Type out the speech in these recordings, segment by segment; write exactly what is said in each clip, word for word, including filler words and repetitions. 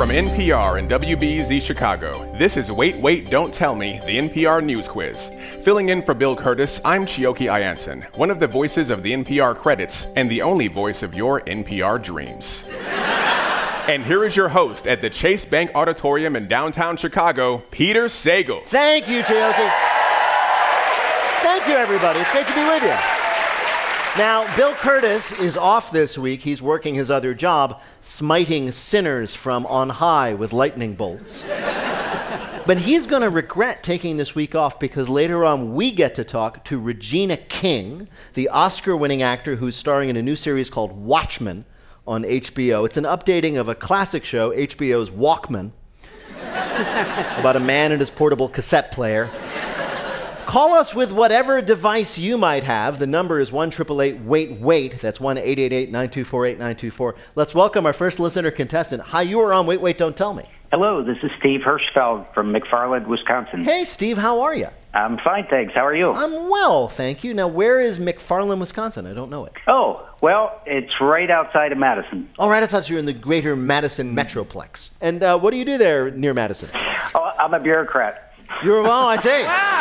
From N P R and W B E Z Chicago, this is Wait, Wait, Don't Tell Me, the N P R News Quiz. Filling in for Bill Curtis, I'm Chioke I'Anson, one of the voices of the N P R credits and the only voice of your N P R dreams. And here is your host at the Chase Bank Auditorium in downtown Chicago, Peter Sagal. Thank you, Chioke. Thank you, everybody. It's great to be with you. Now, Bill Curtis is off this week. He's working his other job, smiting sinners from on high with lightning bolts. But he's going to regret taking this week off because later on we get to talk to Regina King, the Oscar-winning actor who's starring in a new series called Watchmen on H B O. It's an updating of a classic show, H B O's Walkman, about a man and his portable cassette player. Call us with whatever device you might have. The number is one eight eight eight wait wait. That's one eight eight eight nine two four eight nine two four. Let's welcome our first listener contestant. Hi, you are on Wait, Wait, Don't Tell Me. Hello, this is Steve Hirschfeld from McFarland, Wisconsin. Hey, Steve, how are you? I'm fine, thanks. How are you? I'm well, thank you. Now, where is McFarland, Wisconsin? I don't know it. Oh, well, it's right outside of Madison. Oh, right outside. So you're in the greater Madison metroplex. And uh, what do you do there near Madison? Oh, I'm a bureaucrat. You're well, I say. Wow.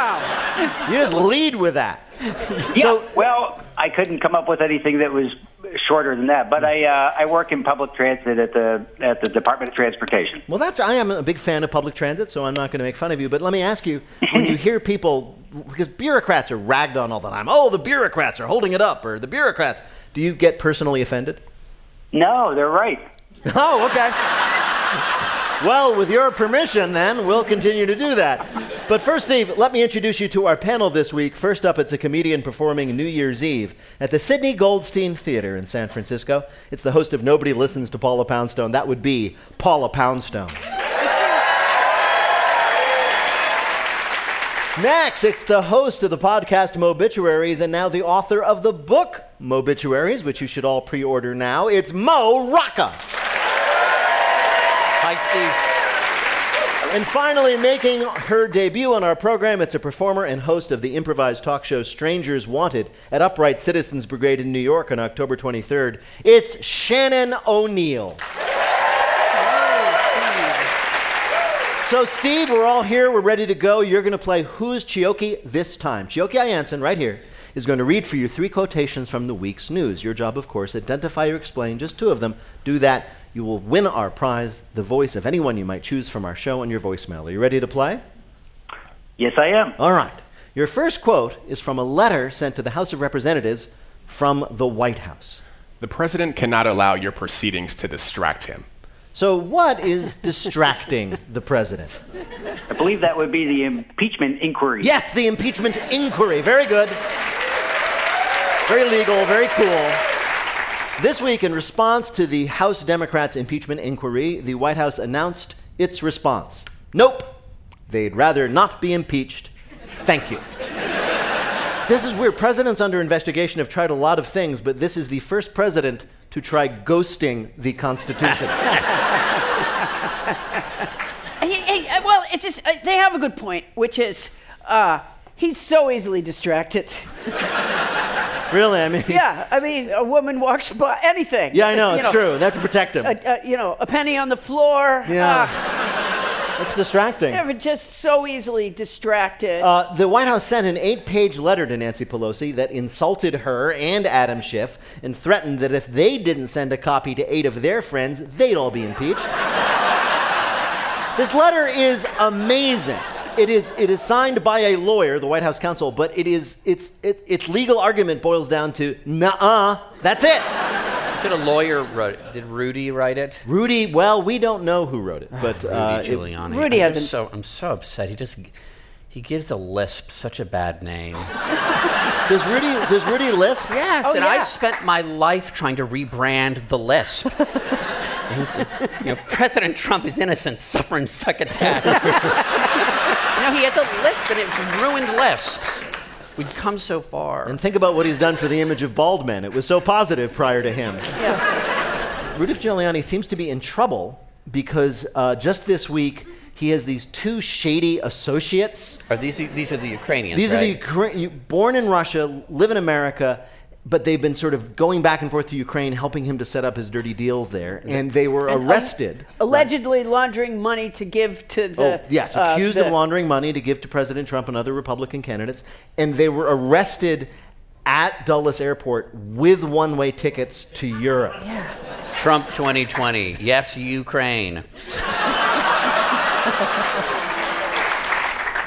You just lead with that. Yeah, so, well, I couldn't come up with anything that was shorter than that, but I uh, I work in public transit at the at the Department of Transportation. Well, that's I am a big fan of public transit, so I'm not going to make fun of you, but let me ask you, when you hear people, because bureaucrats are ragged on all the time, oh, the bureaucrats are holding it up, or the bureaucrats, do you get personally offended? No, they're right. Oh, okay. Well, with your permission, then, we'll continue to do that. But first, Steve, let me introduce you to our panel this week. First up, it's a comedian performing New Year's Eve at the Sidney Goldstein Theater in San Francisco. It's the host of Nobody Listens to Paula Poundstone. That would be Paula Poundstone. Next, it's the host of the podcast Mobituaries and now the author of the book Mobituaries, which you should all pre-order now. It's Mo Rocca. Hi, Steve. And finally, making her debut on our program, it's a performer and host of the improvised talk show Strangers Wanted at Upright Citizens Brigade in New York on October twenty-third. It's Shannon O'Neill. Hello, Steve. So, Steve, we're all here. We're ready to go. You're going to play Who's Chioke this time. Chioke I'Anson, right here, is going to read for you three quotations from the week's news. Your job, of course, identify or explain just two of them. Do that. You will win our prize, the voice of anyone you might choose from our show on your voicemail. Are you ready to play? Yes, I am. All right. Your first quote is from a letter sent to the House of Representatives from the White House. The president cannot allow your proceedings to distract him. So what is distracting the president? I believe that would be the impeachment inquiry. Yes, the impeachment inquiry. Very good. Very legal, very cool. This week, in response to the House Democrats' impeachment inquiry, the White House announced its response. Nope. They'd rather not be impeached. Thank you. This is weird. Presidents under investigation have tried a lot of things, but this is the first president to try ghosting the Constitution. hey, hey, well, it's just, uh, they have a good point, which is uh, he's so easily distracted. Really, I mean... Yeah, I mean, a woman walks by, anything. Yeah, I know, it's know, true. They have to protect him. A, a, you know, a penny on the floor. Yeah. Uh, it's distracting. They're just so easily distracted. Uh, the White House sent an eight-page letter to Nancy Pelosi that insulted her and Adam Schiff and threatened that if they didn't send a copy to eight of their friends, they'd all be impeached. This letter is amazing. It is it is signed by a lawyer, the White House counsel, but it is it's it, its legal argument boils down to nuh-uh, that's it. You said a lawyer wrote it. Did Rudy write it? Rudy, well, we don't know who wrote it, but uh, Rudy Giuliani. It, Rudy I'm hasn't. So I'm so upset. He just he gives a lisp such a bad name. Does Rudy does Rudy lisp? Yes, oh, and yeah. I've spent my life trying to rebrand the lisp. You know, President Trump is innocent, suffering succotash. No, he has a lisp, and it's ruined lisps. We've come so far. And think about what he's done for the image of bald men. It was so positive prior to him. Yeah. Rudy Giuliani seems to be in trouble because uh, just this week he has these two shady associates. Are these these are the Ukrainians? These right? are the Ukra- born in Russia, live in America, but they've been sort of going back and forth to Ukraine, helping him to set up his dirty deals there, and they were and arrested. Allegedly right? laundering money to give to the... Oh, yes, uh, accused the, of laundering money to give to President Trump and other Republican candidates, and they were arrested at Dulles Airport with one-way tickets to Europe. Yeah. Trump twenty twenty, yes, Ukraine.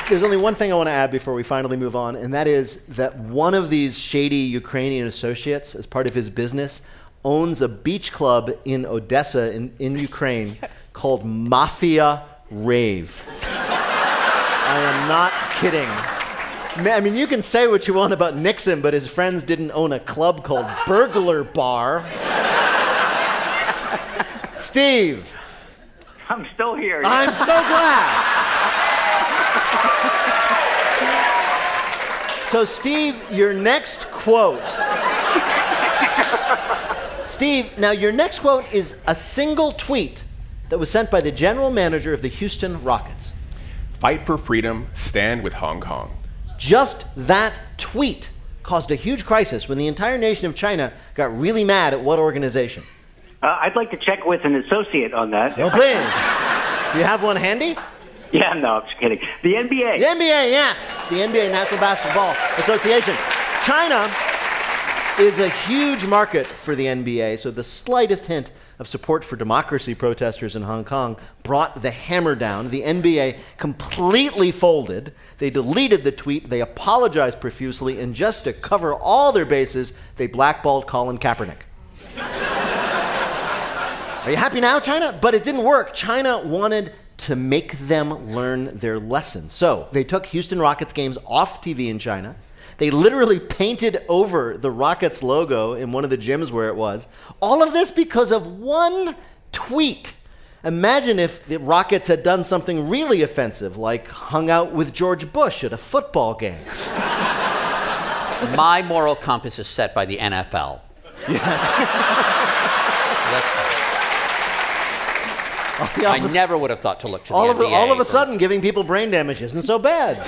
There's only one thing I want to add before we finally move on, and that is that one of these shady Ukrainian associates, as part of his business, owns a beach club in Odessa in, in Ukraine called Mafia Rave. I am not kidding. I mean, you can say what you want about Nixon, but his friends didn't own a club called Burglar Bar. Steve. I'm still here. Yeah. I'm so glad. So, Steve, your next quote. Steve, now your next quote is a single tweet that was sent by the general manager of the Houston Rockets. Fight for freedom, stand with Hong Kong. Just that tweet caused a huge crisis when the entire nation of China got really mad at what organization? Uh, I'd like to check with an associate on that. Oh, please. Do you have one handy? Yeah, no, I'm just kidding. The N B A. The N B A, yes. The N B A, National Basketball Association. China is a huge market for the N B A, so the slightest hint of support for democracy protesters in Hong Kong brought the hammer down. The N B A completely folded. They deleted the tweet. They apologized profusely. And just to cover all their bases, they blackballed Colin Kaepernick. Are you happy now, China? But it didn't work. China wanted to make them learn their lesson. So they took Houston Rockets games off T V in China. They literally painted over the Rockets logo in one of the gyms where it was. All of this because of one tweet. Imagine if the Rockets had done something really offensive, like hung out with George Bush at a football game. My moral compass is set by the N F L. Yes. I never would have thought to look to the N B A. All of a, all of a sudden, giving people brain damage isn't so bad.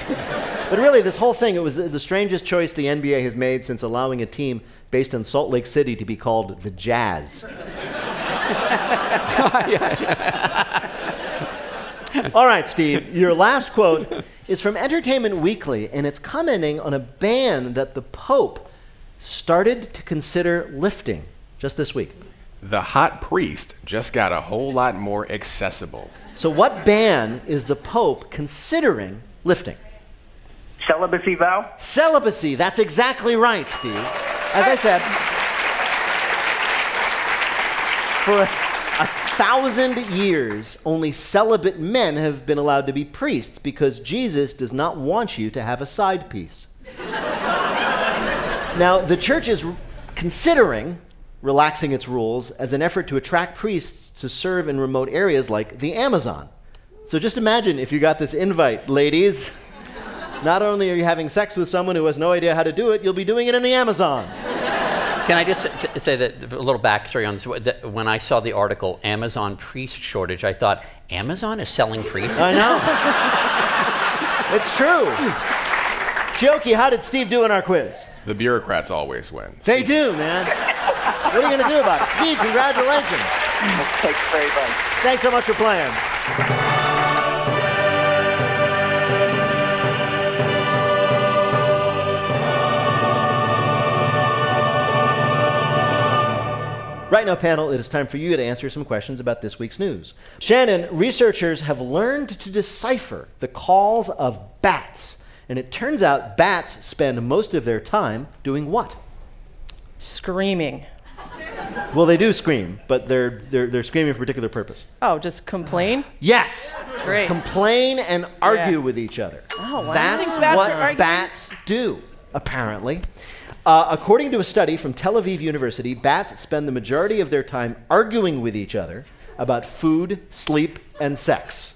But really, this whole thing, it was the, the strangest choice the N B A has made since allowing a team based in Salt Lake City to be called the Jazz. All right, Steve, your last quote is from Entertainment Weekly, and it's commenting on a ban that the Pope started to consider lifting just this week. The hot priest just got a whole lot more accessible. So what ban is the Pope considering lifting? Celibacy vow? Celibacy. That's exactly right, Steve. As I said, for a, a thousand years, only celibate men have been allowed to be priests because Jesus does not want you to have a side piece. Now, the church is considering relaxing its rules as an effort to attract priests to serve in remote areas like the Amazon. So just imagine if you got this invite, ladies. Not only are you having sex with someone who has no idea how to do it, you'll be doing it in the Amazon. Can I just say that a little backstory on this? When I saw the article, Amazon priest shortage, I thought, Amazon is selling priests? I know. It's true. Chioke, how did Steve do in our quiz? The bureaucrats always win. They Steve. do, man. What are you going to do about it? Steve, congratulations. Thanks very much. Thanks so much for playing. Right now, panel, it is time for you to answer some questions about this week's news. Shannon, researchers have learned to decipher the calls of bats. And it turns out bats spend most of their time doing what? Screaming. Well, they do scream, but they're they're they're screaming for a particular purpose. Oh, just complain? Yes. Great. Complain and argue yeah. with each other. Oh, wow. That's bats what bats do, apparently. Uh, according to a study from Tel Aviv University, bats spend the majority of their time arguing with each other about food, sleep, and sex.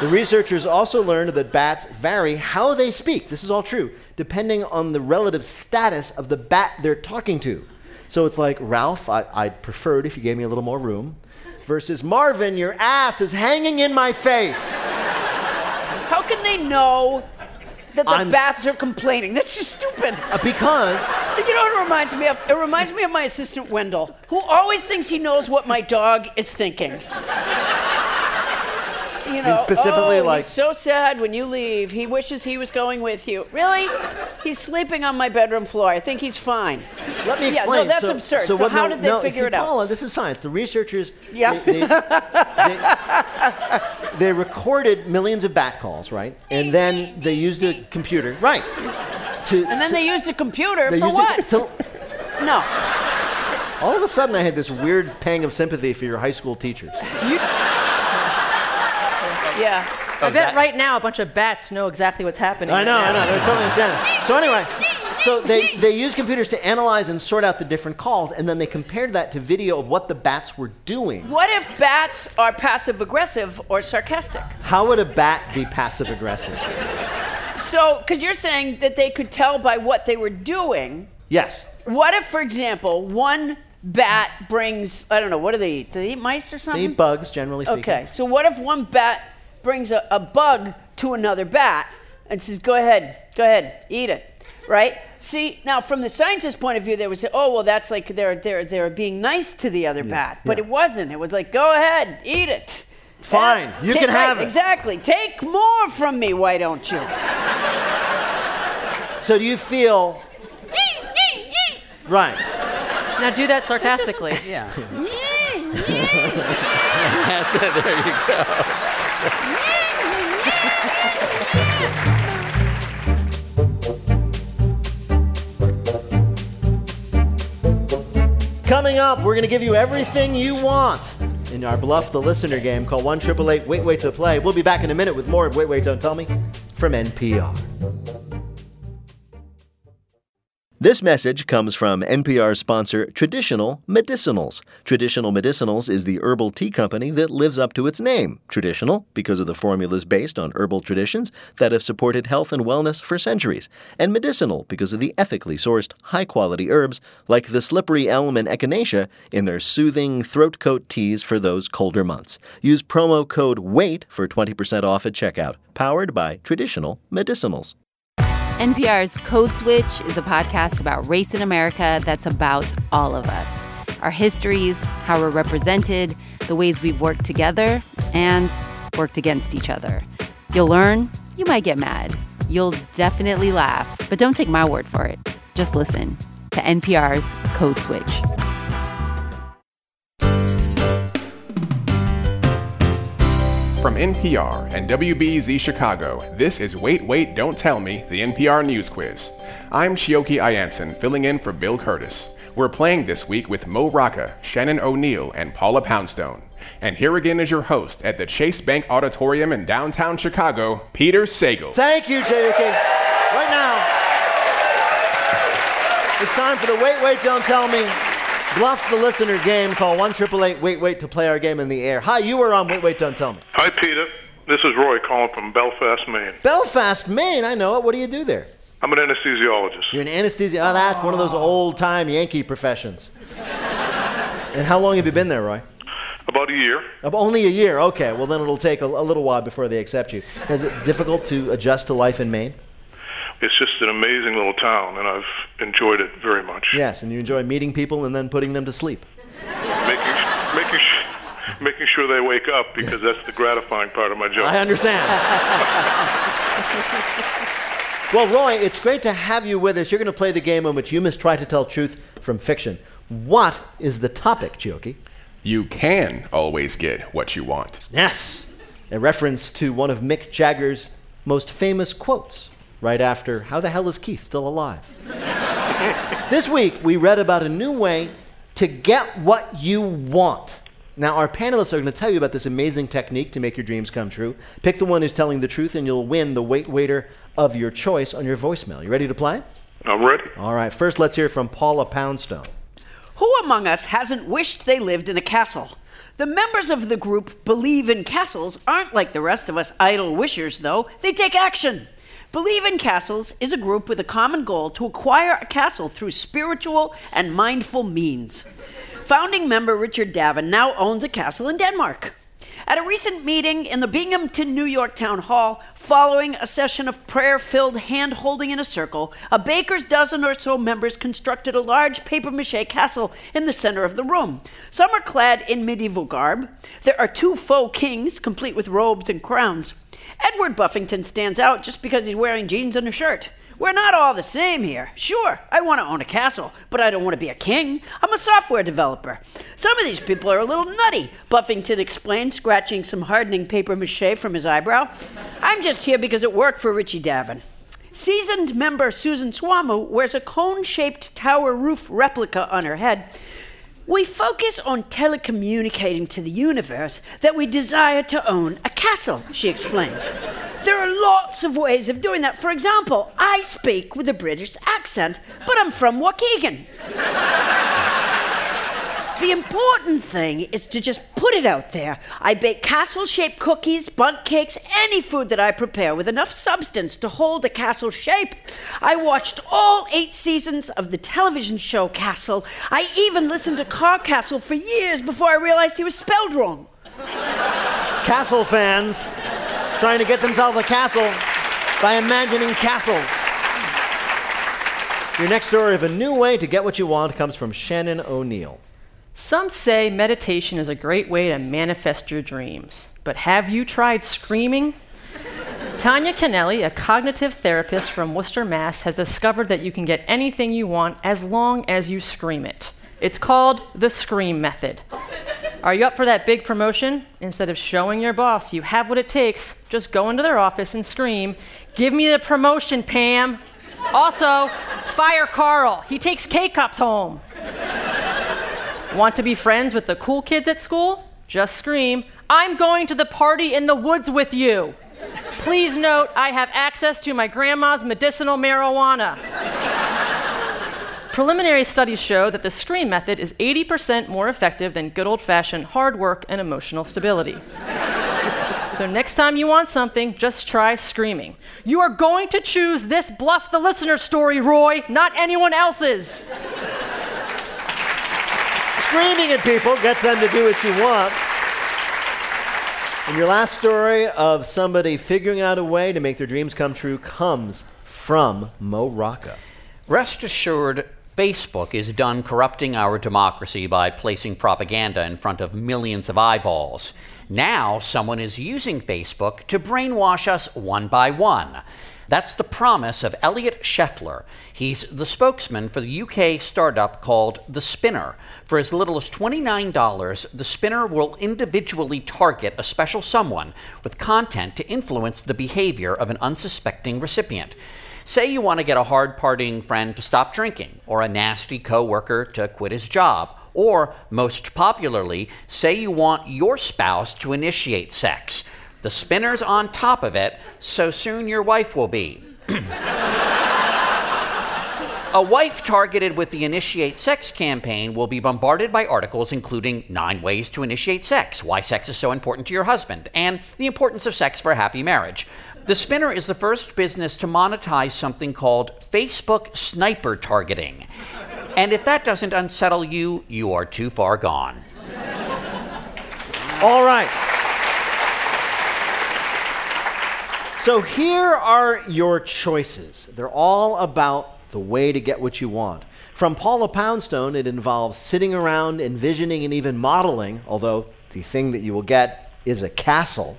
The researchers also learned that bats vary how they speak, this is all true, depending on the relative status of the bat they're talking to. So it's like, Ralph, I, I'd prefer it if you gave me a little more room, versus Marvin, your ass is hanging in my face. How can they know that the I'm bats are complaining. That's just stupid. Uh, because... You know what it reminds me of? It reminds me of my assistant, Wendell, who always thinks he knows what my dog is thinking. You know, and specifically, oh, like... he's so sad when you leave. He wishes he was going with you. Really? He's sleeping on my bedroom floor. I think he's fine. Let me explain. Yeah, no, that's so, absurd. So, so how did they no, figure see, it out? Paula, this is science. The researchers... Yeah. They, they, they, they recorded millions of bat calls, right? And then they used a computer. Right. To, and then to, they used a computer for what? It, to, no. All of a sudden, I had this weird pang of sympathy for your high school teachers. You, Yeah. Oh, I bet that. Right now a bunch of bats know exactly what's happening. I know, right I know. They're totally understanding. So anyway, so they, they used computers to analyze and sort out the different calls, and then they compared that to video of what the bats were doing. What if bats are passive-aggressive or sarcastic? How would a bat be passive-aggressive? So, because you're saying that they could tell by what they were doing. Yes. What if, for example, one... bat brings, I don't know, what do they eat? Do they eat mice or something? They eat bugs, generally speaking. Okay, so what if one bat brings a, a bug to another bat and says, go ahead, go ahead, eat it, right? See, now from the scientist's point of view, they would say, oh, well, that's like they're, they're, they're being nice to the other yeah. bat. But yeah. it wasn't. It was like, go ahead, eat it. Fine, and you can have it. Exactly. Take more from me, why don't you? So do you feel... Right. Now do that sarcastically. Yeah. There you go. Coming up, we're going to give you everything you want in our Bluff the Listener game. Call one triple eight wait wait to play. We'll be back in a minute with more of Wait Wait Don't Tell Me from N P R. This message comes from N P R sponsor Traditional Medicinals. Traditional Medicinals is the herbal tea company that lives up to its name. Traditional, because of the formulas based on herbal traditions that have supported health and wellness for centuries. And medicinal, because of the ethically sourced, high-quality herbs like the slippery elm and echinacea in their soothing throat coat teas for those colder months. Use promo code WAIT for twenty percent off at checkout. Powered by Traditional Medicinals. N P R's Code Switch is a podcast about race in America that's about all of us. Our histories, how we're represented, the ways we've worked together and worked against each other. You'll learn, you might get mad, you'll definitely laugh, but don't take my word for it. Just listen to N P R's Code Switch. From N P R and W B Z Chicago, this is Wait, Wait, Don't Tell Me, the N P R News Quiz. I'm Chioke I'Anson, filling in for Bill Curtis. We're playing this week with Mo Rocca, Shannon O'Neill, and Paula Poundstone. And here again is your host at the Chase Bank Auditorium in downtown Chicago, Peter Sagal. Thank you, Chioke. Right now, it's time for the Wait, Wait, Don't Tell Me. Bluff the Listener game. Call one triple eight wait wait to play our game in the air. Hi, you are on Wait, Wait, Don't Tell Me. Hi, Peter. This is Roy calling from Belfast, Maine. Belfast, Maine? I know it. What do you do there? I'm an anesthesiologist. You're an anesthesiologist? Oh, that's one of those old-time Yankee professions. And how long have you been there, Roy? About a year. Only a year? Okay. Well, then it'll take a, a little while before they accept you. Is it difficult to adjust to life in Maine? It's just an amazing little town, and I've enjoyed it very much. Yes, and you enjoy meeting people and then putting them to sleep. Making, making, making sure they wake up, because that's the gratifying part of my job. I understand. Well, Roy, it's great to have you with us. You're going to play the game in which you must try to tell truth from fiction. What is the topic, Chioke? You can always get what you want. Yes, a reference to one of Mick Jagger's most famous quotes. Right after, how the hell is Keith still alive? This week, we read about a new way to get what you want. Now, our panelists are going to tell you about this amazing technique to make your dreams come true. Pick the one who's telling the truth, and you'll win the Wait Waiter of your choice on your voicemail. You ready to play? I'm ready. All right. First, let's hear from Paula Poundstone. Who among us hasn't wished they lived in a castle? The members of the group Believe in Castles aren't like the rest of us idle wishers, though. They take action. Believe in Castles is a group with a common goal to acquire a castle through spiritual and mindful means. Founding member Richard Davin now owns a castle in Denmark. At a recent meeting in the Binghamton, New York town hall, following a session of prayer-filled hand-holding in a circle, a baker's dozen or so members constructed a large papier-mâché castle in the center of the room. Some are clad in medieval garb. There are two faux kings, complete with robes and crowns. Edward Buffington stands out just because he's wearing jeans and a shirt. We're not all the same here. Sure, I want to own a castle, but I don't want to be a king. I'm a software developer. Some of these people are a little nutty, Buffington explained, scratching some hardening papier-mâché from his eyebrow. I'm just here because it worked for Richie Davin. Seasoned member Susan Swamu wears a cone-shaped tower roof replica on her head. We focus on telecommunicating to the universe that we desire to own a castle, she explains. There are lots of ways of doing that. For example, I speak with a British accent, but I'm from Waukegan. The important thing is to just put it out there. I bake castle-shaped cookies, bundt cakes, any food that I prepare with enough substance to hold a castle shape. I watched all eight seasons of the television show Castle. I even listened to Carcastle for years before I realized he was spelled wrong. Castle fans trying to get themselves a castle by imagining castles. Your next story of a new way to get what you want comes from Shannon O'Neill. Some say meditation is a great way to manifest your dreams, but have you tried screaming? Tanya Kennelly, a cognitive therapist from Worcester, Mass, has discovered that you can get anything you want as long as you scream it. It's called the scream method. Are you up for that big promotion? Instead of showing your boss you have what it takes, just go into their office and scream, "Give me the promotion, Pam." Also, fire Carl. He takes K-Cups home. Want to be friends with the cool kids at school? Just scream, "I'm going to the party in the woods with you. Please note, I have access to my grandma's medicinal marijuana." Preliminary studies show that the scream method is eighty percent more effective than good old-fashioned hard work and emotional stability. So next time you want something, just try screaming. "You are going to choose this Bluff the Listener story, Roy, not anyone else's." Screaming at people gets them to do what you want. And your last story of somebody figuring out a way to make their dreams come true comes from Mo Rocca. Rest assured, Facebook is done corrupting our democracy by placing propaganda in front of millions of eyeballs. Now someone is using Facebook to brainwash us one by one. That's the promise of Elliot Scheffler. He's the spokesman for the U K startup called The Spinner. For as little as twenty-nine dollars, The Spinner will individually target a special someone with content to influence the behavior of an unsuspecting recipient. Say you want to get a hard-partying friend to stop drinking, or a nasty coworker to quit his job, or, most popularly, say you want your spouse to initiate sex. The Spinner's on top of it, so soon your wife will be. A wife targeted with the Initiate Sex campaign will be bombarded by articles including nine ways to initiate sex, why sex is so important to your husband, and the importance of sex for a happy marriage. The Spinner is the first business to monetize something called Facebook sniper targeting. And if that doesn't unsettle you, you are too far gone. All right. So here are your choices. They're all about the way to get what you want. From Paula Poundstone, it involves sitting around, envisioning, and even modeling, although the thing that you will get is a castle.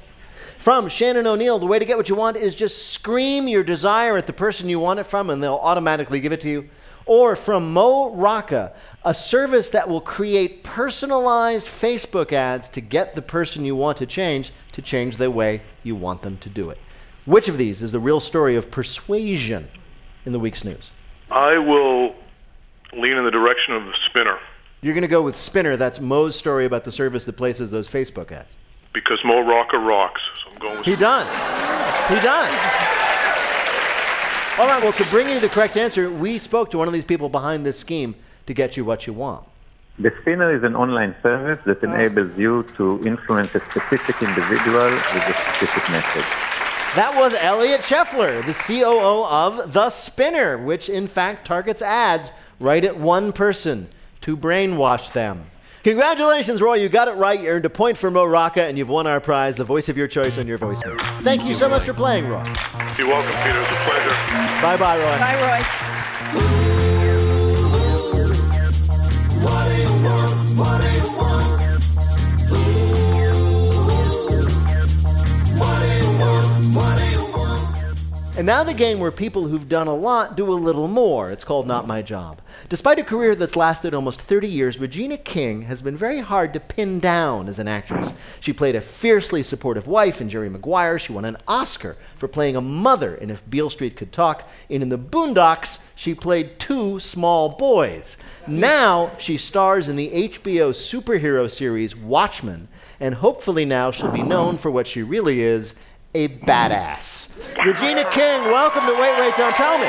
From Shannon O'Neill, the way to get what you want is just scream your desire at the person you want it from, and they'll automatically give it to you. Or from Mo Rocca, a service that will create personalized Facebook ads to get the person you want to change to change the way you want them to do it. Which of these is the real story of persuasion in the week's news? I will lean in the direction of the Spinner. You're going to go with Spinner. That's Mo's story about the service that places those Facebook ads. Because Mo Rocca rocks. So I'm going with He Spinner. does. He does. All right, well, to bring you the correct answer, we spoke to one of these people behind this scheme to get you what you want. The Spinner is an online service that enables you to influence a specific individual with a specific message. That was Elliot Scheffler, the C O O of The Spinner, which in fact targets ads right at one person to brainwash them. Congratulations, Roy. You got it right. You earned a point for Mo Rocca, and you've won our prize, the voice of your choice on your voicemail. Thank you so much for playing, Roy. You're welcome, Peter. It was a pleasure. Bye-bye, Roy. Bye, Roy. What do you want? What do you want? What do you want? What do you want? And now the game where people who've done a lot do a little more. It's called Not My Job. Despite a career that's lasted almost thirty years, Regina King has been very hard to pin down as an actress. She played a fiercely supportive wife in Jerry Maguire. She won an Oscar for playing a mother in If Beale Street Could Talk. And in The Boondocks, she played two small boys. Now she stars in the H B O superhero series Watchmen. And hopefully now she'll be known for what she really is, a badass. Regina King, welcome to Wait, Wait, Don't Tell Me.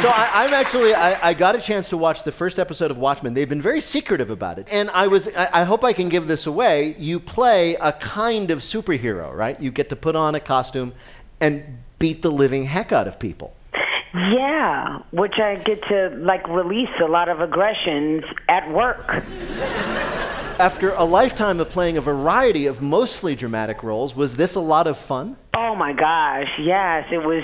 So I, I'm actually, I, I got a chance to watch the first episode of Watchmen. They've been very secretive about it. And I was, I, I hope I can give this away. You play a kind of superhero, right? You get to put on a costume and beat the living heck out of people. Yeah, which I get to, like, release a lot of aggressions at work. After a lifetime of playing a variety of mostly dramatic roles, was this a lot of fun? Oh, my gosh, yes. It was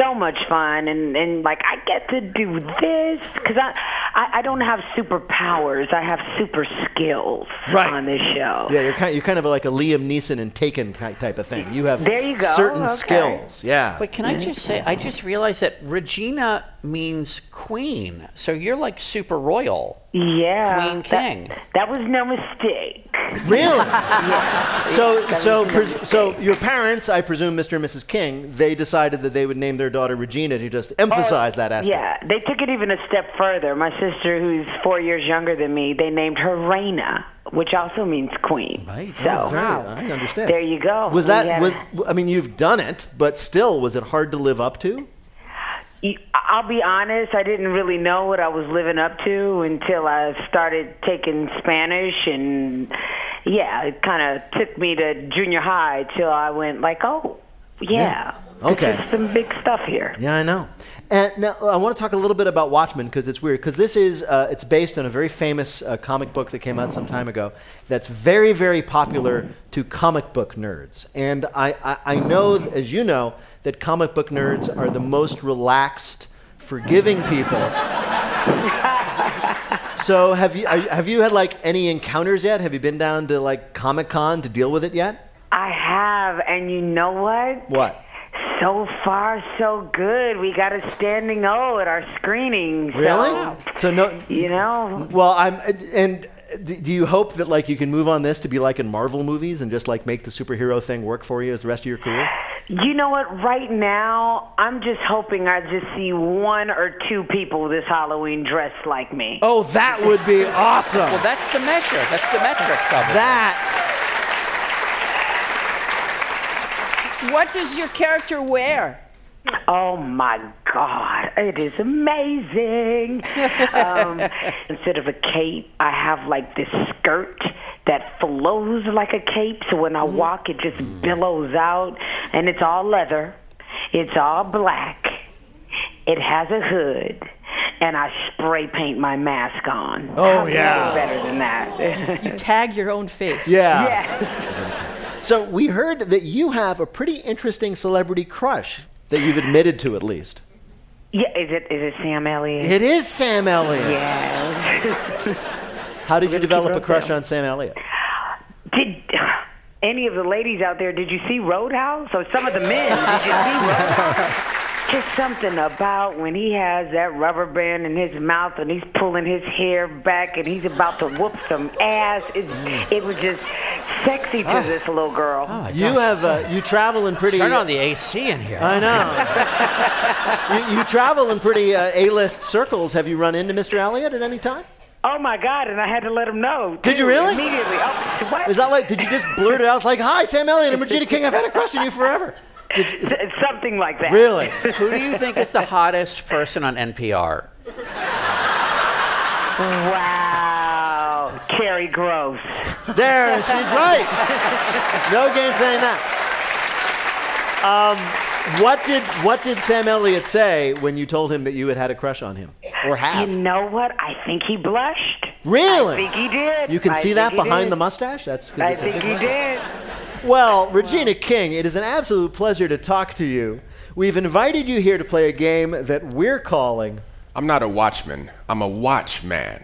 so much fun. And, and like, I get to do this because I, I, I don't have superpowers. I have super skills right. on this show. Yeah, you're kind, you're kind of like a Liam Neeson and Taken type of thing. You have there you go. certain okay. skills. Yeah. Wait, can I just say, I just realized that Regina means queen. So you're like super royal. Yeah. Queen King. That, that was no mistake. Really? yeah. So, so, no pres- so your parents, I presume Mister and Missus King, they decided that they would name their daughter Regina to just emphasize oh, that aspect. Yeah, they took it even a step further. My sister, who's four years younger than me, they named her Raina, which also means queen. Right. So, oh, very, wow. I understand. There you go. Was that, yeah. was, I mean, you've done it, but still, was it hard to live up to? I'll be honest, I didn't really know what I was living up to until I started taking Spanish, and yeah, it kind of took me to junior high till I went like, oh, yeah, yeah. Okay. There's some big stuff here. Yeah, I know. And now I want to talk a little bit about Watchmen because it's weird, because this is, uh, it's based on a very famous uh, comic book that came out some time ago that's very, very popular to comic book nerds. And I, I, I know, as you know, that comic book nerds are the most relaxed, forgiving people. So have you are, have you had like any encounters yet? Have you been down to like Comic-Con to deal with it yet? I have, and you know what? What? So far, so good. We got a standing O at our screening. So, really? So no. You know. Well, I'm and. Do you hope that like you can move on this to be like in Marvel movies and just like make the superhero thing work for you as the rest of your career? You know what? Right now, I'm just hoping I just see one or two people this Halloween dressed like me. Oh, that would be awesome. Well, that's the measure. That's the metric of it. That. What does your character wear? Oh, my God. It is amazing. um, instead of a cape, I have, like, this skirt that flows like a cape. So when I walk, it just billows out. And it's all leather. It's all black. It has a hood. And I spray paint my mask on. Oh, yeah. Better than that. You tag your own face. Yeah. Yeah. So we heard that you have a pretty interesting celebrity crush. That you've admitted to, at least. Yeah, is it is it Sam Elliott? It is Sam Elliott. Yeah. How did you develop a crush on Sam Elliott? Did any of the ladies out there? Did you see Roadhouse? Or some of the men? Did you see Roadhouse? Just something about when he has that rubber band in his mouth and he's pulling his hair back and he's about to whoop some ass. It, mm. it was just sexy to oh. this little girl. Oh, you have uh, you travel in pretty. Turn on the A C in here. I know. you, you travel in pretty uh, A-list circles. Have you run into Mister Elliott at any time? Oh my God! And I had to let him know. Did you really? Immediately. Oh, what? Is that like? Did you just blurt it out? It's like, "Hi, Sam Elliott and Regina King. I've had a crush on you forever." Did you, is, something like that. Really? Who do you think is the hottest person on N P R? Wow. Carrie Gross. There, she's right. No game saying that. Um, what did what did Sam Elliott say when you told him that you had had a crush on him? or have? You know what? I think he blushed. Really? I think he did. You can I see that behind did. the mustache? That's I it's think a big he mustache. did. Well, Regina King, it is an absolute pleasure to talk to you. We've invited you here to play a game that we're calling... I'm not a watchman. I'm a watchman.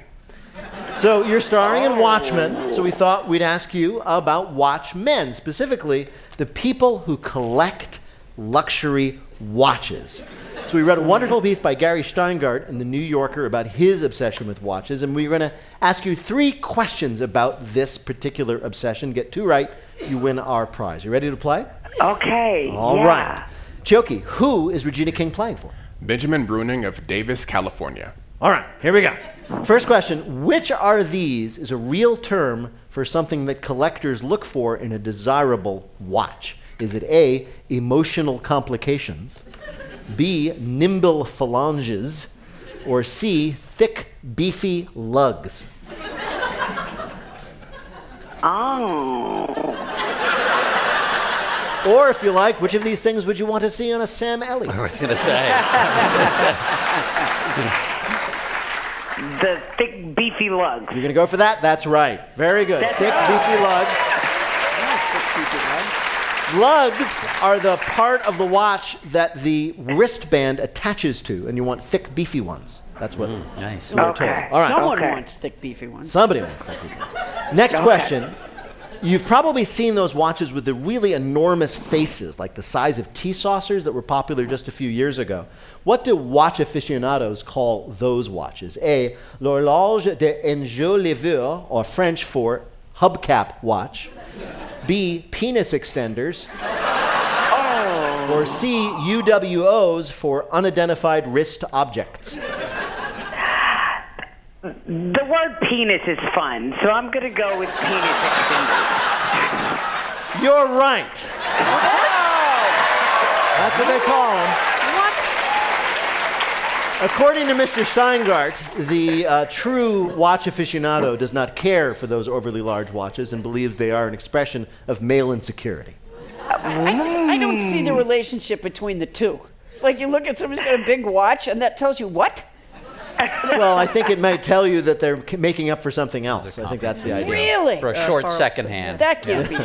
So you're starring in Watchmen, so we thought we'd ask you about watchmen, specifically the people who collect luxury watches. So we read a wonderful piece by Gary Steingart in The New Yorker about his obsession with watches, and we're going to ask you three questions about this particular obsession. Get two right, you win our prize. You ready to play? Okay. All yeah. right. Chioke, who is Regina King playing for? Benjamin Bruning of Davis, California. All right, here we go. First question, which are these is a real term for something that collectors look for in a desirable watch? Is it A, emotional complications, B, nimble phalanges, or C, thick, beefy lugs? Oh. Or if you like, which of these things would you want to see on a Sam Elliott? I was going to say. I was going to say. The thick, beefy lugs. You're going to go for that? That's right. Very good. That's thick, right. beefy lugs. Lugs are the part of the watch that the wristband attaches to, and you want thick, beefy ones. That's what. Mm, nice. Okay. All right. Someone okay. wants thick, beefy ones. Somebody wants thick, beefy ones. Next okay. question. You've probably seen those watches with the really enormous faces, like the size of tea saucers that were popular just a few years ago. What do watch aficionados call those watches? A, l'horloge d'enjoliveur, or French for hubcap watch. B, penis extenders. Oh. Or C, U W Os for unidentified wrist objects. The word penis is fun, so I'm going to go with penis extenders. You're right. What? Oh. That's what they call them. What? According to Mister Steingart, the uh, true watch aficionado does not care for those overly large watches and believes they are an expression of male insecurity. I, just, I don't see the relationship between the two. Like, you look at somebody's got a big watch, and that tells you what? Well, I think it might tell you that they're making up for something else. I think that's the idea. Really? For a short uh, second hand. That can't be true.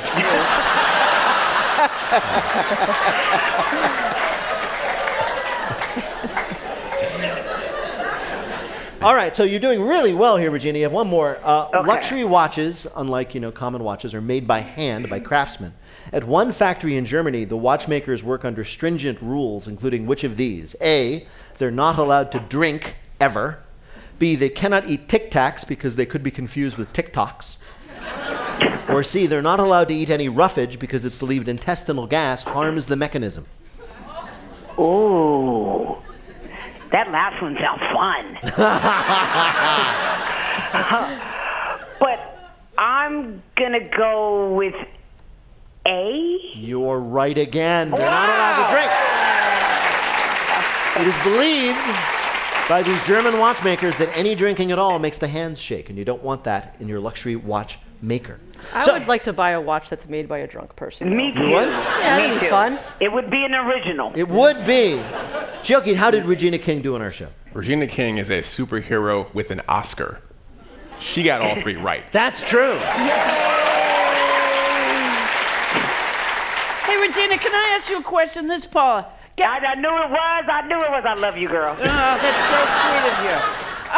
All right, so you're doing really well here, Regina. You have one more. Uh, okay. Luxury watches, unlike, you know, common watches, are made by hand by craftsmen. At one factory in Germany, the watchmakers work under stringent rules, including which of these? A, they're not allowed to drink ever. B, they cannot eat Tic Tacs because they could be confused with TikToks. Or C, they're not allowed to eat any roughage because it's believed intestinal gas harms the mechanism. Ooh, that last one sounds fun. But I'm gonna go with A. You're right again. They're wow. not allowed to drink. It is believed by these German watchmakers that any drinking at all makes the hands shake, and you don't want that in your luxury watchmaker. I so, would like to buy a watch that's made by a drunk person. Me too. You would? Yeah, that'd be fun. It would be an original. It would be. Chioke, how did Regina King do on our show? Regina King is a superhero with an Oscar. She got all three right. That's true. Yay! Hey, Regina, can I ask you a question? This is Paula. I, I knew it was. I knew it was. I love you, girl. Oh, that's so sweet of you.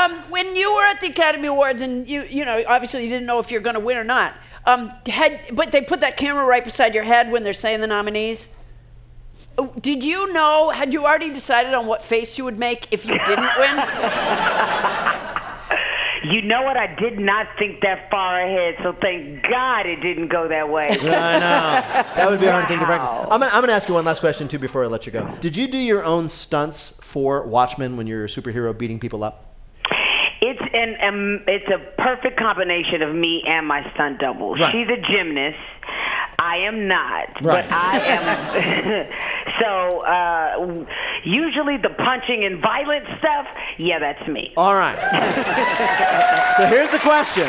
Um, when you were at the Academy Awards, and you, you know, obviously you didn't know if you were going to win or not. Um, had but they put that camera right beside your head when they're saying the nominees. Did you know? Had you already decided on what face you would make if you didn't win? You know what? I did not think that far ahead, so thank God it didn't go that way. I know. That would be a hard wow. thing to practice. I'm going I'm to ask you one last question, too, before I let you go. Did you do your own stunts for Watchmen when you're a superhero beating people up? It's, an, um, it's a perfect combination of me and my stunt double. Right. She's a gymnast. I am not, right. but I am. So uh, usually the punching and violent stuff, yeah, that's me. All right. So here's the question.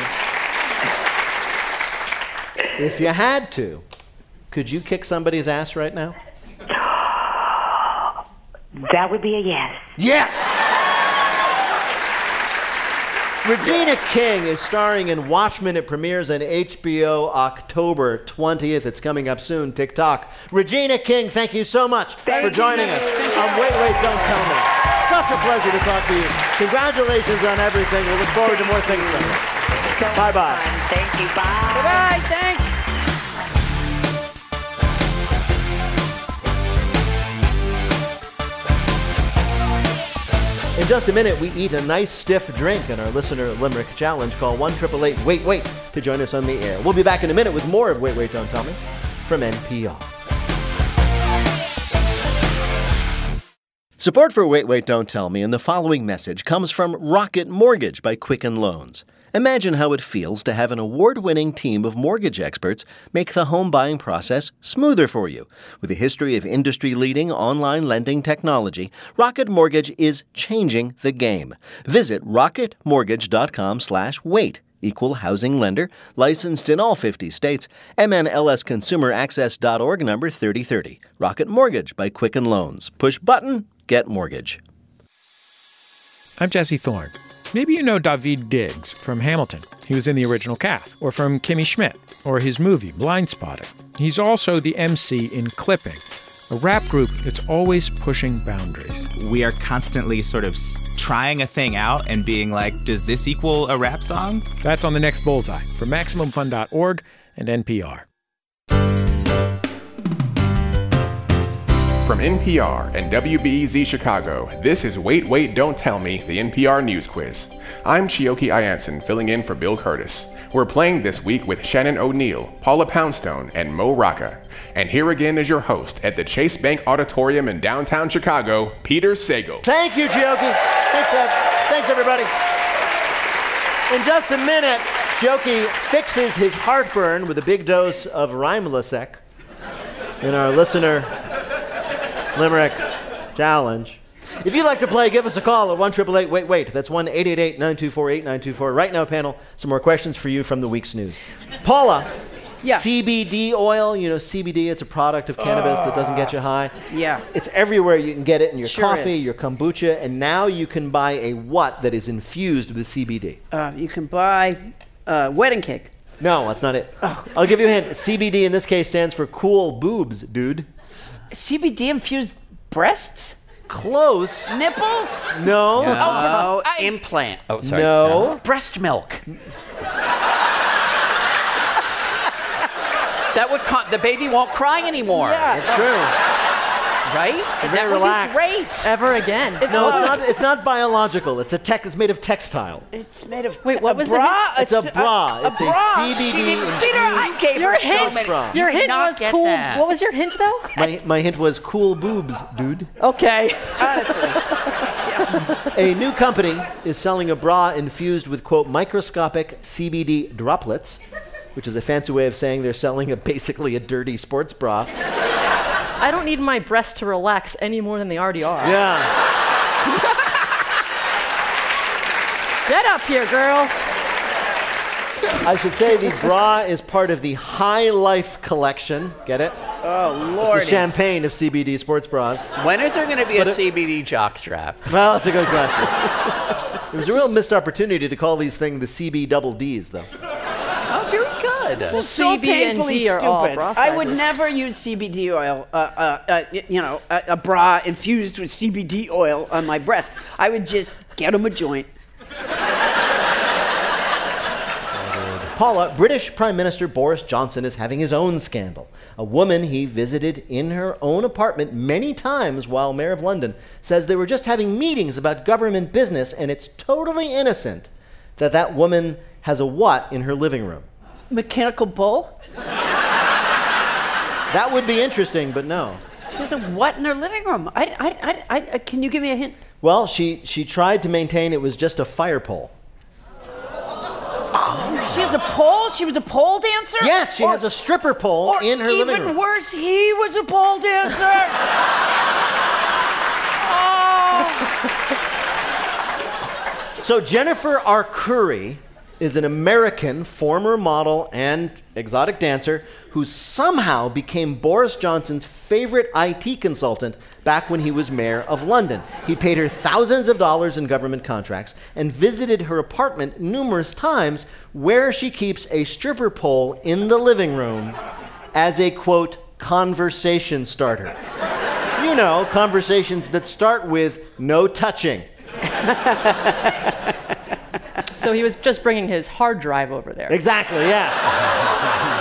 If you had to, could you kick somebody's ass right now? That would be a yes. Yes! Regina yeah. King is starring in Watchmen. It premieres on H B O October twentieth. It's coming up soon. TikTok. Regina King, thank you so much thank for joining you. us on um, Wait, Wait, Don't Tell Me. Such a pleasure to talk to you. Congratulations on everything. We'll look forward to more things from you. Bye-bye. Thank you. Bye. Bye-bye. Thanks. In just a minute, we eat a nice stiff drink in our listener limerick challenge. Call one eight eight eight wait wait to join us on the air. We'll be back in a minute with more of Wait, Wait, Don't Tell Me from N P R. Support for Wait, Wait, Don't Tell Me and the following message comes from Rocket Mortgage by Quicken Loans. Imagine how it feels to have an award-winning team of mortgage experts make the home buying process smoother for you. With a history of industry-leading online lending technology, Rocket Mortgage is changing the game. Visit rocket mortgage dot com slash wait. Equal housing lender, licensed in all fifty states, M N L S consumer access dot org number thirty thirty. Rocket Mortgage by Quicken Loans. Push button, get mortgage. I'm Jesse Thorne. Maybe you know Daveed Diggs from Hamilton. He was in the original cast, or from Kimmy Schmidt, or his movie, Blindspotting. He's also the M C in Clipping, a rap group that's always pushing boundaries. We are constantly sort of trying a thing out and being like, does this equal a rap song? That's on the next Bullseye from Maximum Fun dot org and N P R. From N P R and W B E Z Chicago, this is Wait, Wait, Don't Tell Me, the N P R News Quiz. I'm Chioke I'Anson, filling in for Bill Curtis. We're playing this week with Shannon O'Neill, Paula Poundstone, and Mo Rocca. And here again is your host at the Chase Bank Auditorium in downtown Chicago, Peter Sagal. Thank you, Chioke. Thanks, uh, thanks, everybody. In just a minute, Chioke fixes his heartburn with a big dose of Rhymelacek in our listener limerick challenge. If you'd like to play, give us a call at one eight eight eight wait wait. That's one eight eight eight nine two four eight nine two four. Right now, panel, some more questions for you from the week's news. Paula, yeah. C B D oil, you know, C B D, it's a product of cannabis uh, that doesn't get you high. Yeah. It's everywhere. You can get it in your sure coffee, is. your kombucha, and now you can buy a what that is infused with C B D? Uh, you can buy uh, wedding cake. No, that's not it. Oh. I'll give you a hint. C B D in this case stands for cool boobs, dude. C B D-infused breasts? Close. Nipples? No. no. Oh, I, implant. Oh, sorry. No. no. Breast milk. That would con- the baby won't cry anymore. Yeah, it's true. Right? Is that relaxed. Would be great. Ever again? It's no, it's not. It's not biological. It's a tech. It's made of textile. It's made of. Wait, what a was bra? The? It's, it's a bra. A, it's a, a bra. C B D. Peter, I gave your hint. So bra. Your hint was cool. That. What was your hint though? My my hint was cool boobs, dude. Okay. Honestly. A new company is selling a bra infused with quote microscopic C B D droplets, which is a fancy way of saying they're selling a basically a dirty sports bra. I don't need my breasts to relax any more than they already are. Yeah. Get up here, girls. I should say the bra is part of the High Life collection. Get it? Oh, Lord. It's the champagne of C B D sports bras. When is there going to be but a it, C B D jockstrap? Well, that's a good question. It was a real missed opportunity to call these things the C B double Ds, though. This well, is so painfully stupid. I would never use C B D oil, uh, uh, uh, you know, a, a bra infused with C B D oil on my breast. I would just get him a joint. Paula, British Prime Minister Boris Johnson is having his own scandal. A woman he visited in her own apartment many times while mayor of London says they were just having meetings about government business, and it's totally innocent that that woman has a what in her living room. Mechanical bull? That would be interesting, but no. She has a what in her living room? I, I, I, I, can you give me a hint? Well, she, she tried to maintain it was just a fire pole. Oh, she has a pole? She was a pole dancer? Yes, she or, has a stripper pole or in her living room. Even worse, he was a pole dancer. Oh. So Jennifer R. Curry is an American former model and exotic dancer who somehow became Boris Johnson's favorite I T consultant back when he was mayor of London. He paid her thousands of dollars in government contracts and visited her apartment numerous times where she keeps a stripper pole in the living room as a, quote, conversation starter. You know, conversations that start with no touching. So he was just bringing his hard drive over there. Exactly, yes.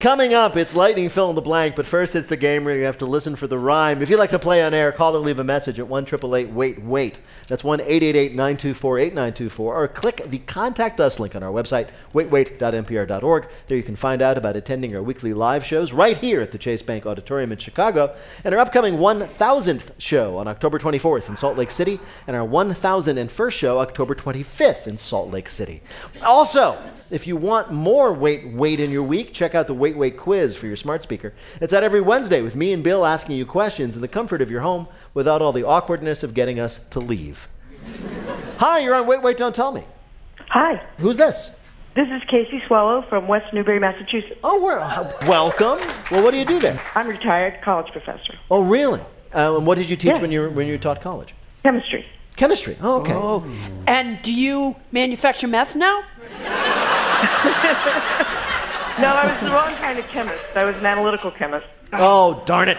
Coming up, it's lightning fill in the blank, but first it's the game where you have to listen for the rhyme. If you'd like to play on air, call or leave a message at one triple eight wait wait. That's one eight eight eight nine two four eight nine two four. Or click the Contact Us link on our website, wait wait dot n p r dot org. There you can find out about attending our weekly live shows right here at the Chase Bank Auditorium in Chicago, and our upcoming one thousandth show on October twenty-fourth in Salt Lake City, and our one thousand first show October twenty-fifth in Salt Lake City. Also, if you want more Wait Wait in your week, check out the Wait Wait quiz for your smart speaker. It's out every Wednesday with me and Bill asking you questions in the comfort of your home without all the awkwardness of getting us to leave. Hi, you're on Wait Wait Don't Tell Me. Hi. Who's this? This is Casey Swallow from West Newbury, Massachusetts. Oh, we're, uh, welcome. Well, what do you do there? I'm a retired college professor. Oh, really? Uh, and what did you teach yes. when you were, when you taught college? Chemistry. Chemistry. Oh, okay. Oh. And do you manufacture meth now? No, I was the wrong kind of chemist. I was an analytical chemist. Oh, darn it.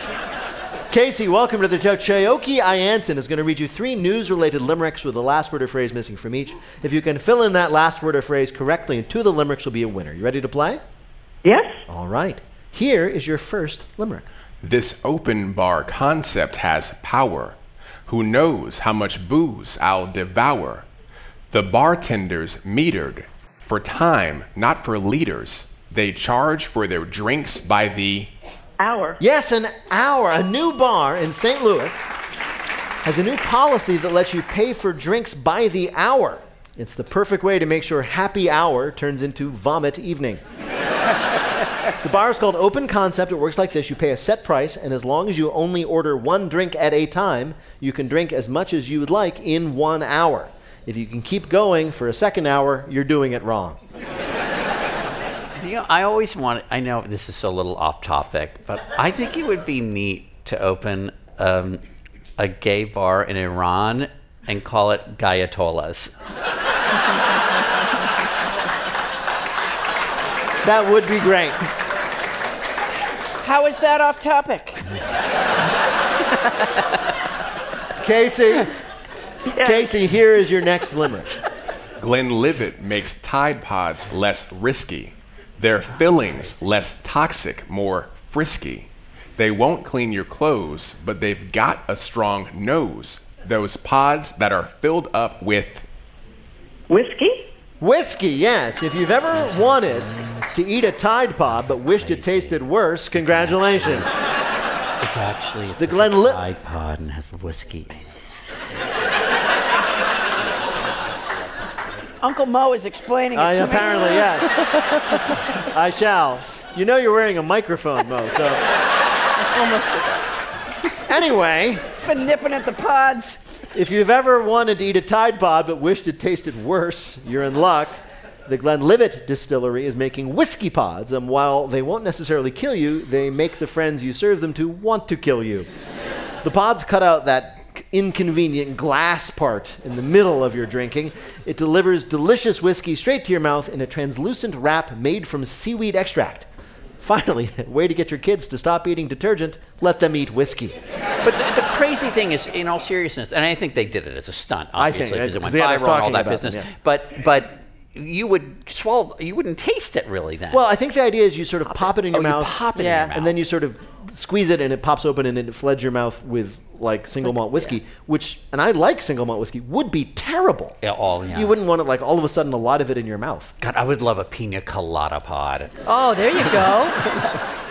Casey, welcome to the show. Chioke I'Anson is going to read you three news-related limericks with the last word or phrase missing from each. If you can fill in that last word or phrase correctly, and two of the limericks will be a winner. You ready to play? Yes. All right. Here is your first limerick. This open bar concept has power. Who knows how much booze I'll devour? The bartender's metered for time, not for liters. They charge for their drinks by the... hour. Yes, an hour. A new bar in Saint Louis has a new policy that lets you pay for drinks by the hour. It's the perfect way to make sure happy hour turns into vomit evening. The bar is called Open Concept. It works like this. You pay a set price, and as long as you only order one drink at a time, you can drink as much as you would like in one hour. If you can keep going for a second hour, you're doing it wrong. You know, I always want, I know this is a little off topic, but I think it would be neat to open um, a gay bar in Iran and call it Gayatollahs. That would be great. How is that off topic? Casey, yeah. Casey, here is your next limerick. Glenlivet makes Tide Pods less risky. Their fillings less toxic, more frisky. They won't clean your clothes, but they've got a strong nose. Those pods that are filled up with... whiskey? Whiskey, yes. If you've ever wanted to eat a Tide Pod but wished it tasted worse, congratulations. It's actually it's the like Glenn a Tide Pod and has the whiskey. Uncle Mo is explaining it I, to apparently, me. Apparently, yes. I shall. You know you're wearing a microphone, Mo, so... Almost did. Anyway... It's been nipping at the pods. If you've ever wanted to eat a Tide Pod but wished it tasted worse, you're in luck. The Glenlivet Distillery is making whiskey pods, and while they won't necessarily kill you, they make the friends you serve them to want to kill you. The pods cut out that... inconvenient glass part in the middle of your drinking. It delivers delicious whiskey straight to your mouth in a translucent wrap made from seaweed extract. Finally, a way to get your kids to stop eating detergent, let them eat whiskey. But the, the crazy thing is, in all seriousness, and I think they did it as a stunt, obviously, because it went viral, all that business. Them, yes. But, but. You would swallow, you wouldn't taste it really then. Well, I think the idea is you sort of pop, pop it in your oh, mouth. You pop it yeah. in your mouth. And then you sort of squeeze it and it pops open and it floods your mouth with like single malt whiskey, yeah. which, and I like single malt whiskey, would be terrible. Yeah, all, yeah. You wouldn't want it like all of a sudden a lot of it in your mouth. God, I would love a pina colada pod. Oh, there you go.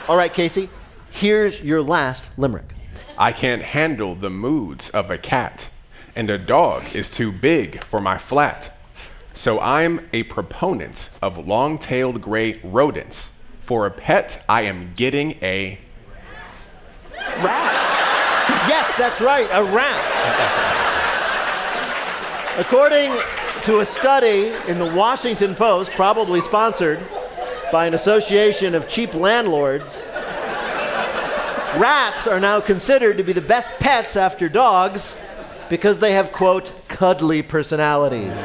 All right, Casey, here's your last limerick. I can't handle the moods of a cat, and a dog is too big for my flat. So I'm a proponent of long-tailed gray rodents. For a pet, I am getting a... rat. Yes, that's right, a rat. According to a study in the Washington Post, probably sponsored by an association of cheap landlords, rats are now considered to be the best pets after dogs because they have, quote, cuddly personalities.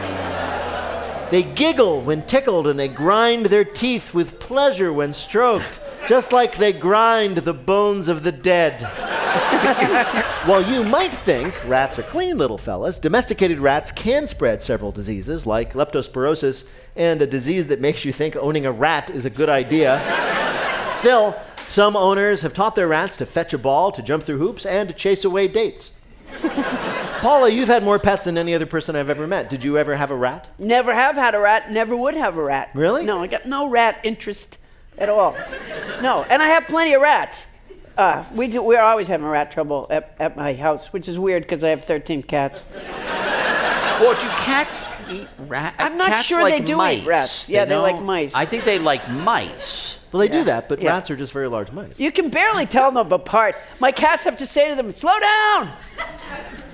They giggle when tickled and they grind their teeth with pleasure when stroked, just like they grind the bones of the dead. While you might think rats are clean little fellas, domesticated rats can spread several diseases like leptospirosis and a disease that makes you think owning a rat is a good idea. Still, some owners have taught their rats to fetch a ball, to jump through hoops, and to chase away dates. Paula, you've had more pets than any other person I've ever met. Did you ever have a rat? Never have had a rat, never would have a rat. Really? No, I got no rat interest at all. No, and I have plenty of rats. Uh, we do, we're always having rat trouble at, at my house, which is weird because I have thirteen cats. Well, do cats eat rats? I'm not cats sure like they do mice. Eat rats. Yeah, they, they like mice. I think they like mice. Well, they yeah. do that, but yeah. rats are just very large mice. You can barely tell them apart. My cats have to say to them, slow down!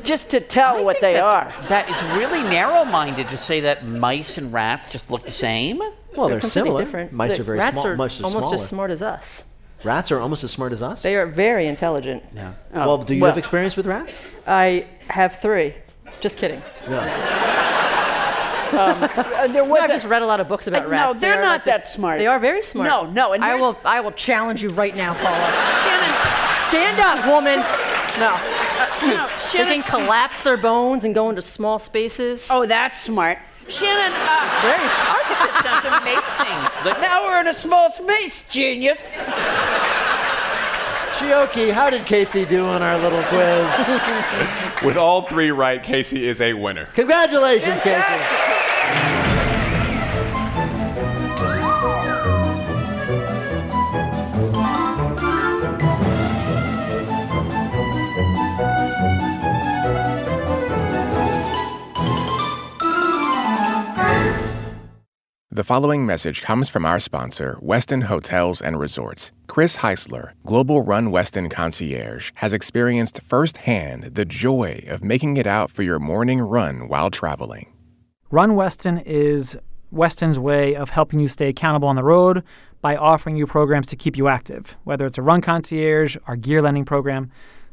Just to tell I what they are. That is really narrow-minded to say that mice and rats just look the same. Well, they're, they're similar. Different. Mice but are very small. Rats are almost smaller. As smart as us. Rats are almost as smart as us? They are very intelligent. Yeah. Um, well, do you well, have experience with rats? I have three. Just kidding. Yeah. um, there was no, I've just read a lot of books about I, rats. No, they're they not like that this, smart. They are very smart. No, no. And I will, I will challenge you right now, Paula. Shannon, stand up, woman. No. Uh, no Shannon, they can collapse their bones and go into small spaces. Oh, that's smart. Shannon, uh, it's very smart. That sounds amazing. Now we're in a small space, genius. Chioke, how did Casey do on our little quiz? With all three right, Casey is a winner. Congratulations, Fantastic. Casey. The following message comes from our sponsor, Westin Hotels and Resorts. Chris Heisler, Global Run Westin Concierge, has experienced firsthand the joy of making it out for your morning run while traveling. Run Westin is Westin's way of helping you stay accountable on the road by offering you programs to keep you active, whether it's a run concierge, our gear lending program,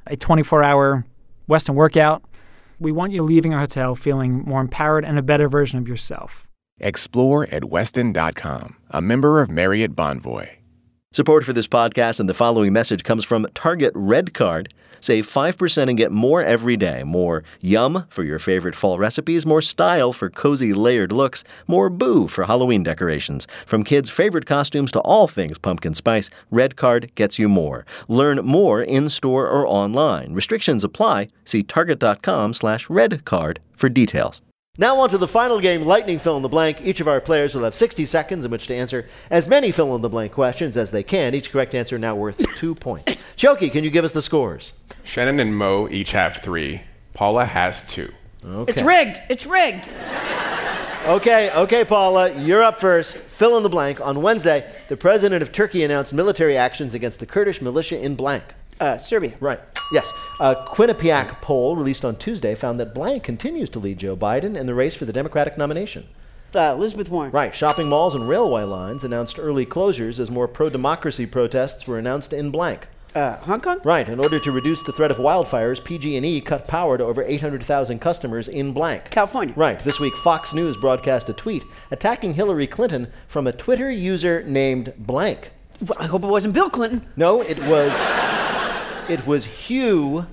a twenty-four hour Westin workout. We want you leaving our hotel feeling more empowered and a better version of yourself. Explore at Westin dot com, a member of Marriott Bonvoy. Support for this podcast and the following message comes from Target Red Card. Save five percent and get more every day. More yum for your favorite fall recipes, more style for cozy layered looks, more boo for Halloween decorations. From kids' favorite costumes to all things pumpkin spice, Red Card gets you more. Learn more in-store or online. Restrictions apply. See target dot com slash red card for details. Now on to the final game, Lightning Fill in the Blank. Each of our players will have sixty seconds in which to answer as many fill-in-the-blank questions as they can. Each correct answer now worth two points. Chioke, can you give us the scores? Shannon and Mo each have three. Paula has two. Okay. It's rigged. It's rigged. Okay, okay, Paula, you're up first. Fill in the blank. On Wednesday, the president of Turkey announced military actions against the Kurdish militia in blank. Uh, Serbia. Right. Yes. A Quinnipiac poll released on Tuesday found that blank continues to lead Joe Biden in the race for the Democratic nomination. Uh, Elizabeth Warren. Right. Shopping malls and railway lines announced early closures as more pro-democracy protests were announced in blank. Uh, Hong Kong? Right. In order to reduce the threat of wildfires, P G and E cut power to over eight hundred thousand customers in blank. California. Right. This week, Fox News broadcast a tweet attacking Hillary Clinton from a Twitter user named blank. I hope it wasn't Bill Clinton. No, it was... It was Hugh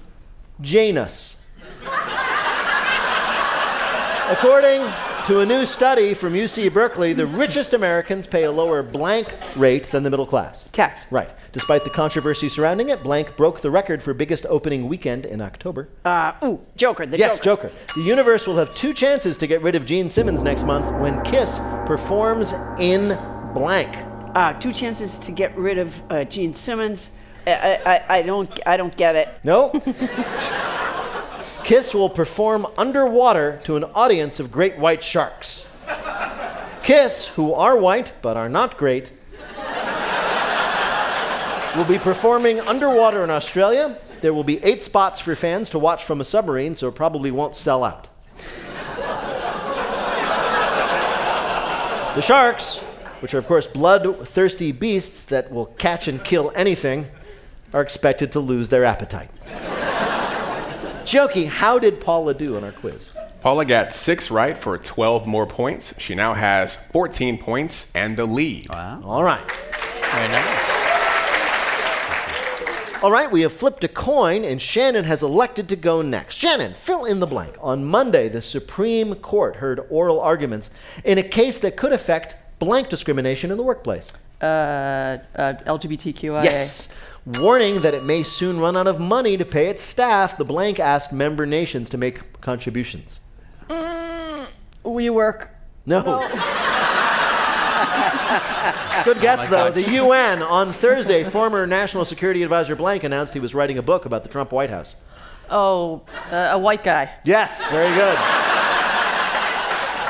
Janus. According to a new study from U C Berkeley, the richest Americans pay a lower blank rate than the middle class. Tax. Right. Despite the controversy surrounding it, blank broke the record for biggest opening weekend in October. Uh, ooh, Joker, the yes, Joker. Yes, Joker. The universe will have two chances to get rid of Gene Simmons next month when KISS performs in blank. Uh, two chances to get rid of uh, Gene Simmons. I, I, I don't I don't get it. No. KISS will perform underwater to an audience of great white sharks. KISS, who are white but are not great, will be performing underwater in Australia. There will be eight spots for fans to watch from a submarine, so it probably won't sell out. The sharks, which are of course bloodthirsty beasts that will catch and kill anything, are expected to lose their appetite. Chioke, how did Paula do on our quiz? Paula got six right for twelve more points. She now has fourteen points and the lead. Wow. All right. Very nice. All right, we have flipped a coin, and Shannon has elected to go next. Shannon, fill in the blank. On Monday, the Supreme Court heard oral arguments in a case that could affect blank discrimination in the workplace. Uh, uh, L G B T Q I A. Yes. Warning that it may soon run out of money to pay its staff, the blank asked member nations to make contributions. Mm, we work. No. no. Good guess, oh though. Gosh. The U N on Thursday, former National Security Advisor Blank announced he was writing a book about the Trump White House. Oh, uh, a white guy. Yes, very good.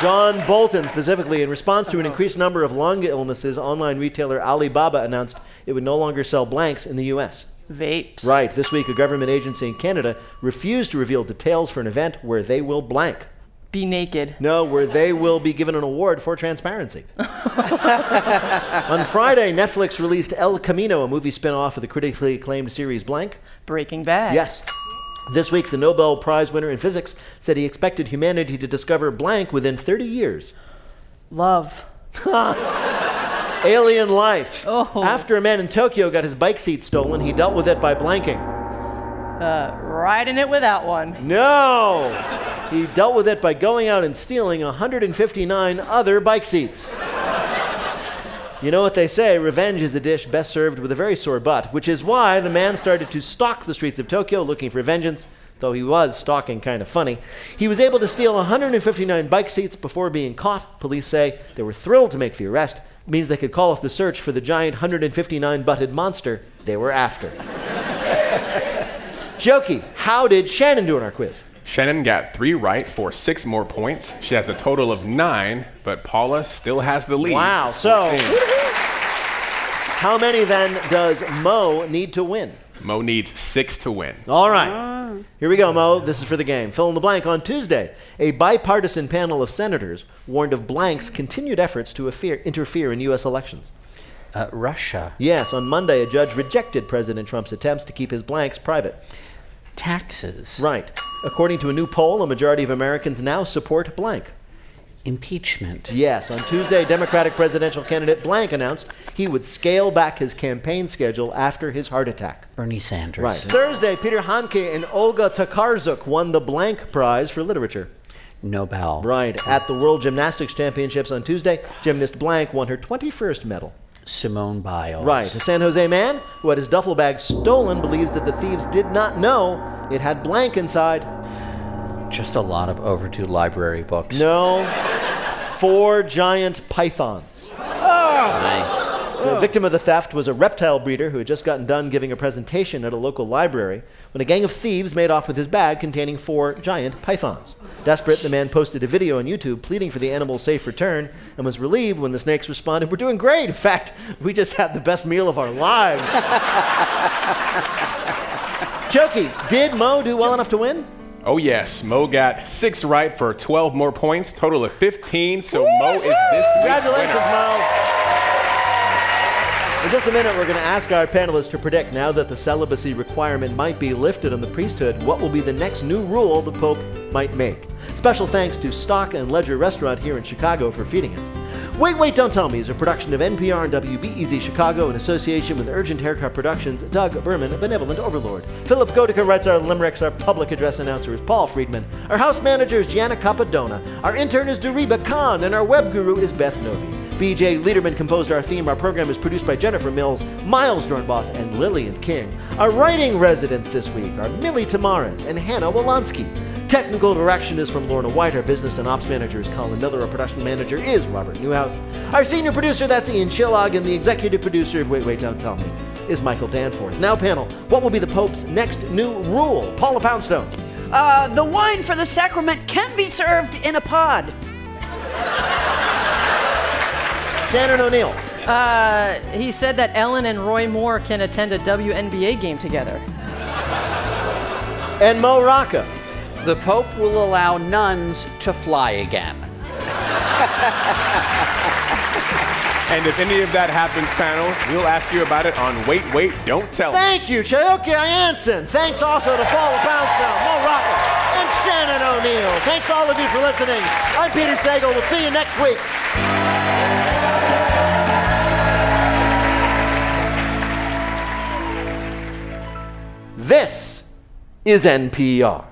John Bolton, specifically, in response to an increased number of lung illnesses, online retailer Alibaba announced it would no longer sell blanks in the U S Vapes. Right. This week, a government agency in Canada refused to reveal details for an event where they will blank. Be naked. No, where they will be given an award for transparency. On Friday, Netflix released El Camino, a movie spin-off of the critically acclaimed series Blank. Breaking Bad. Yes. This week, the Nobel Prize winner in physics said he expected humanity to discover blank within thirty years. Love. Alien life. Oh. After a man in Tokyo got his bike seat stolen, he dealt with it by blanking. Uh, riding it without one. No! He dealt with it by going out and stealing one hundred fifty-nine other bike seats. You know what they say, revenge is a dish best served with a very sore butt, which is why the man started to stalk the streets of Tokyo looking for vengeance, though he was stalking kind of funny. He was able to steal one hundred fifty-nine bike seats before being caught. Police say they were thrilled to make the arrest. It means they could call off the search for the giant one hundred fifty-nine-butted monster they were after. Chioke, how did Shannon do in our quiz? Shannon got three right for six more points. She has a total of nine, but Paula still has the lead. Wow, so how many then does Mo need to win? Mo needs six to win. All right, here we go, Mo. This is for the game. Fill in the blank. On Tuesday, a bipartisan panel of senators warned of blank's continued efforts to interfere in U S elections. Uh, Russia. Yes, on Monday, a judge rejected President Trump's attempts to keep his blanks private. Taxes. Right. According to a new poll, a majority of Americans now support blank. Impeachment. Yes. On Tuesday, Democratic presidential candidate blank announced he would scale back his campaign schedule after his heart attack. Bernie Sanders. Right. Thursday, Peter Hanke and Olga Tokarczuk won the blank prize for literature. Nobel. Right. At the World Gymnastics Championships on Tuesday, gymnast blank won her twenty-first medal. Simone Biles. Right. A San Jose man who had his duffel bag stolen believes that the thieves did not know it had blank inside. Just a lot of overdue library books. No. Four giant pythons. Oh. Nice. The victim of the theft was a reptile breeder who had just gotten done giving a presentation at a local library when a gang of thieves made off with his bag containing four giant pythons. Desperate, the man posted a video on YouTube pleading for the animal's safe return and was relieved when the snakes responded, "We're doing great. In fact, we just had the best meal of our lives." Chioke, did Mo do well enough to win? Oh, yes. Mo got six right for twelve more points, total of fifteen. So Mo is this week's Congratulations, winner. Mo. In just a minute, we're going to ask our panelists to predict, now that the celibacy requirement might be lifted on the priesthood, what will be the next new rule the Pope might make. Special thanks to Stock and Ledger Restaurant here in Chicago for feeding us. Wait, Wait, Don't Tell Me is a production of N P R and W B E Z Chicago in association with Urgent Haircut Productions, Doug Berman, Benevolent Overlord. Philip Godica writes our limericks, our public address announcer is Paul Friedman, our house manager is Gianna Capadona, our intern is Deriba Khan, and our web guru is Beth Novi. B J Lederman composed our theme. Our program is produced by Jennifer Mills, Miles Dornbos, and Lillian King. Our writing residents this week are Millie Tamares and Hannah Walonsky. Technical direction is from Lorna White. Our business and ops manager is Colin Miller. Our production manager is Robert Newhouse. Our senior producer, that's Ian Chillog, and the executive producer of Wait, Wait, Don't Tell Me is Michael Danforth. Now, panel, what will be the Pope's next new rule? Paula Poundstone. Uh, the wine for the sacrament can be served in a pod. Shannon O'Neill. Uh, he said that Ellen and Roy Moore can attend a W N B A game together. And Mo Rocca. The Pope will allow nuns to fly again. And if any of that happens, panel, we'll ask you about it on Wait, Wait, Don't Tell Me. Thank you, Chioke I'Anson. Thanks also to Paula Poundstone, Mo Rocca, and Shannon O'Neill. Thanks to all of you for listening. I'm Peter Sagal. We'll see you next week. This is N P R.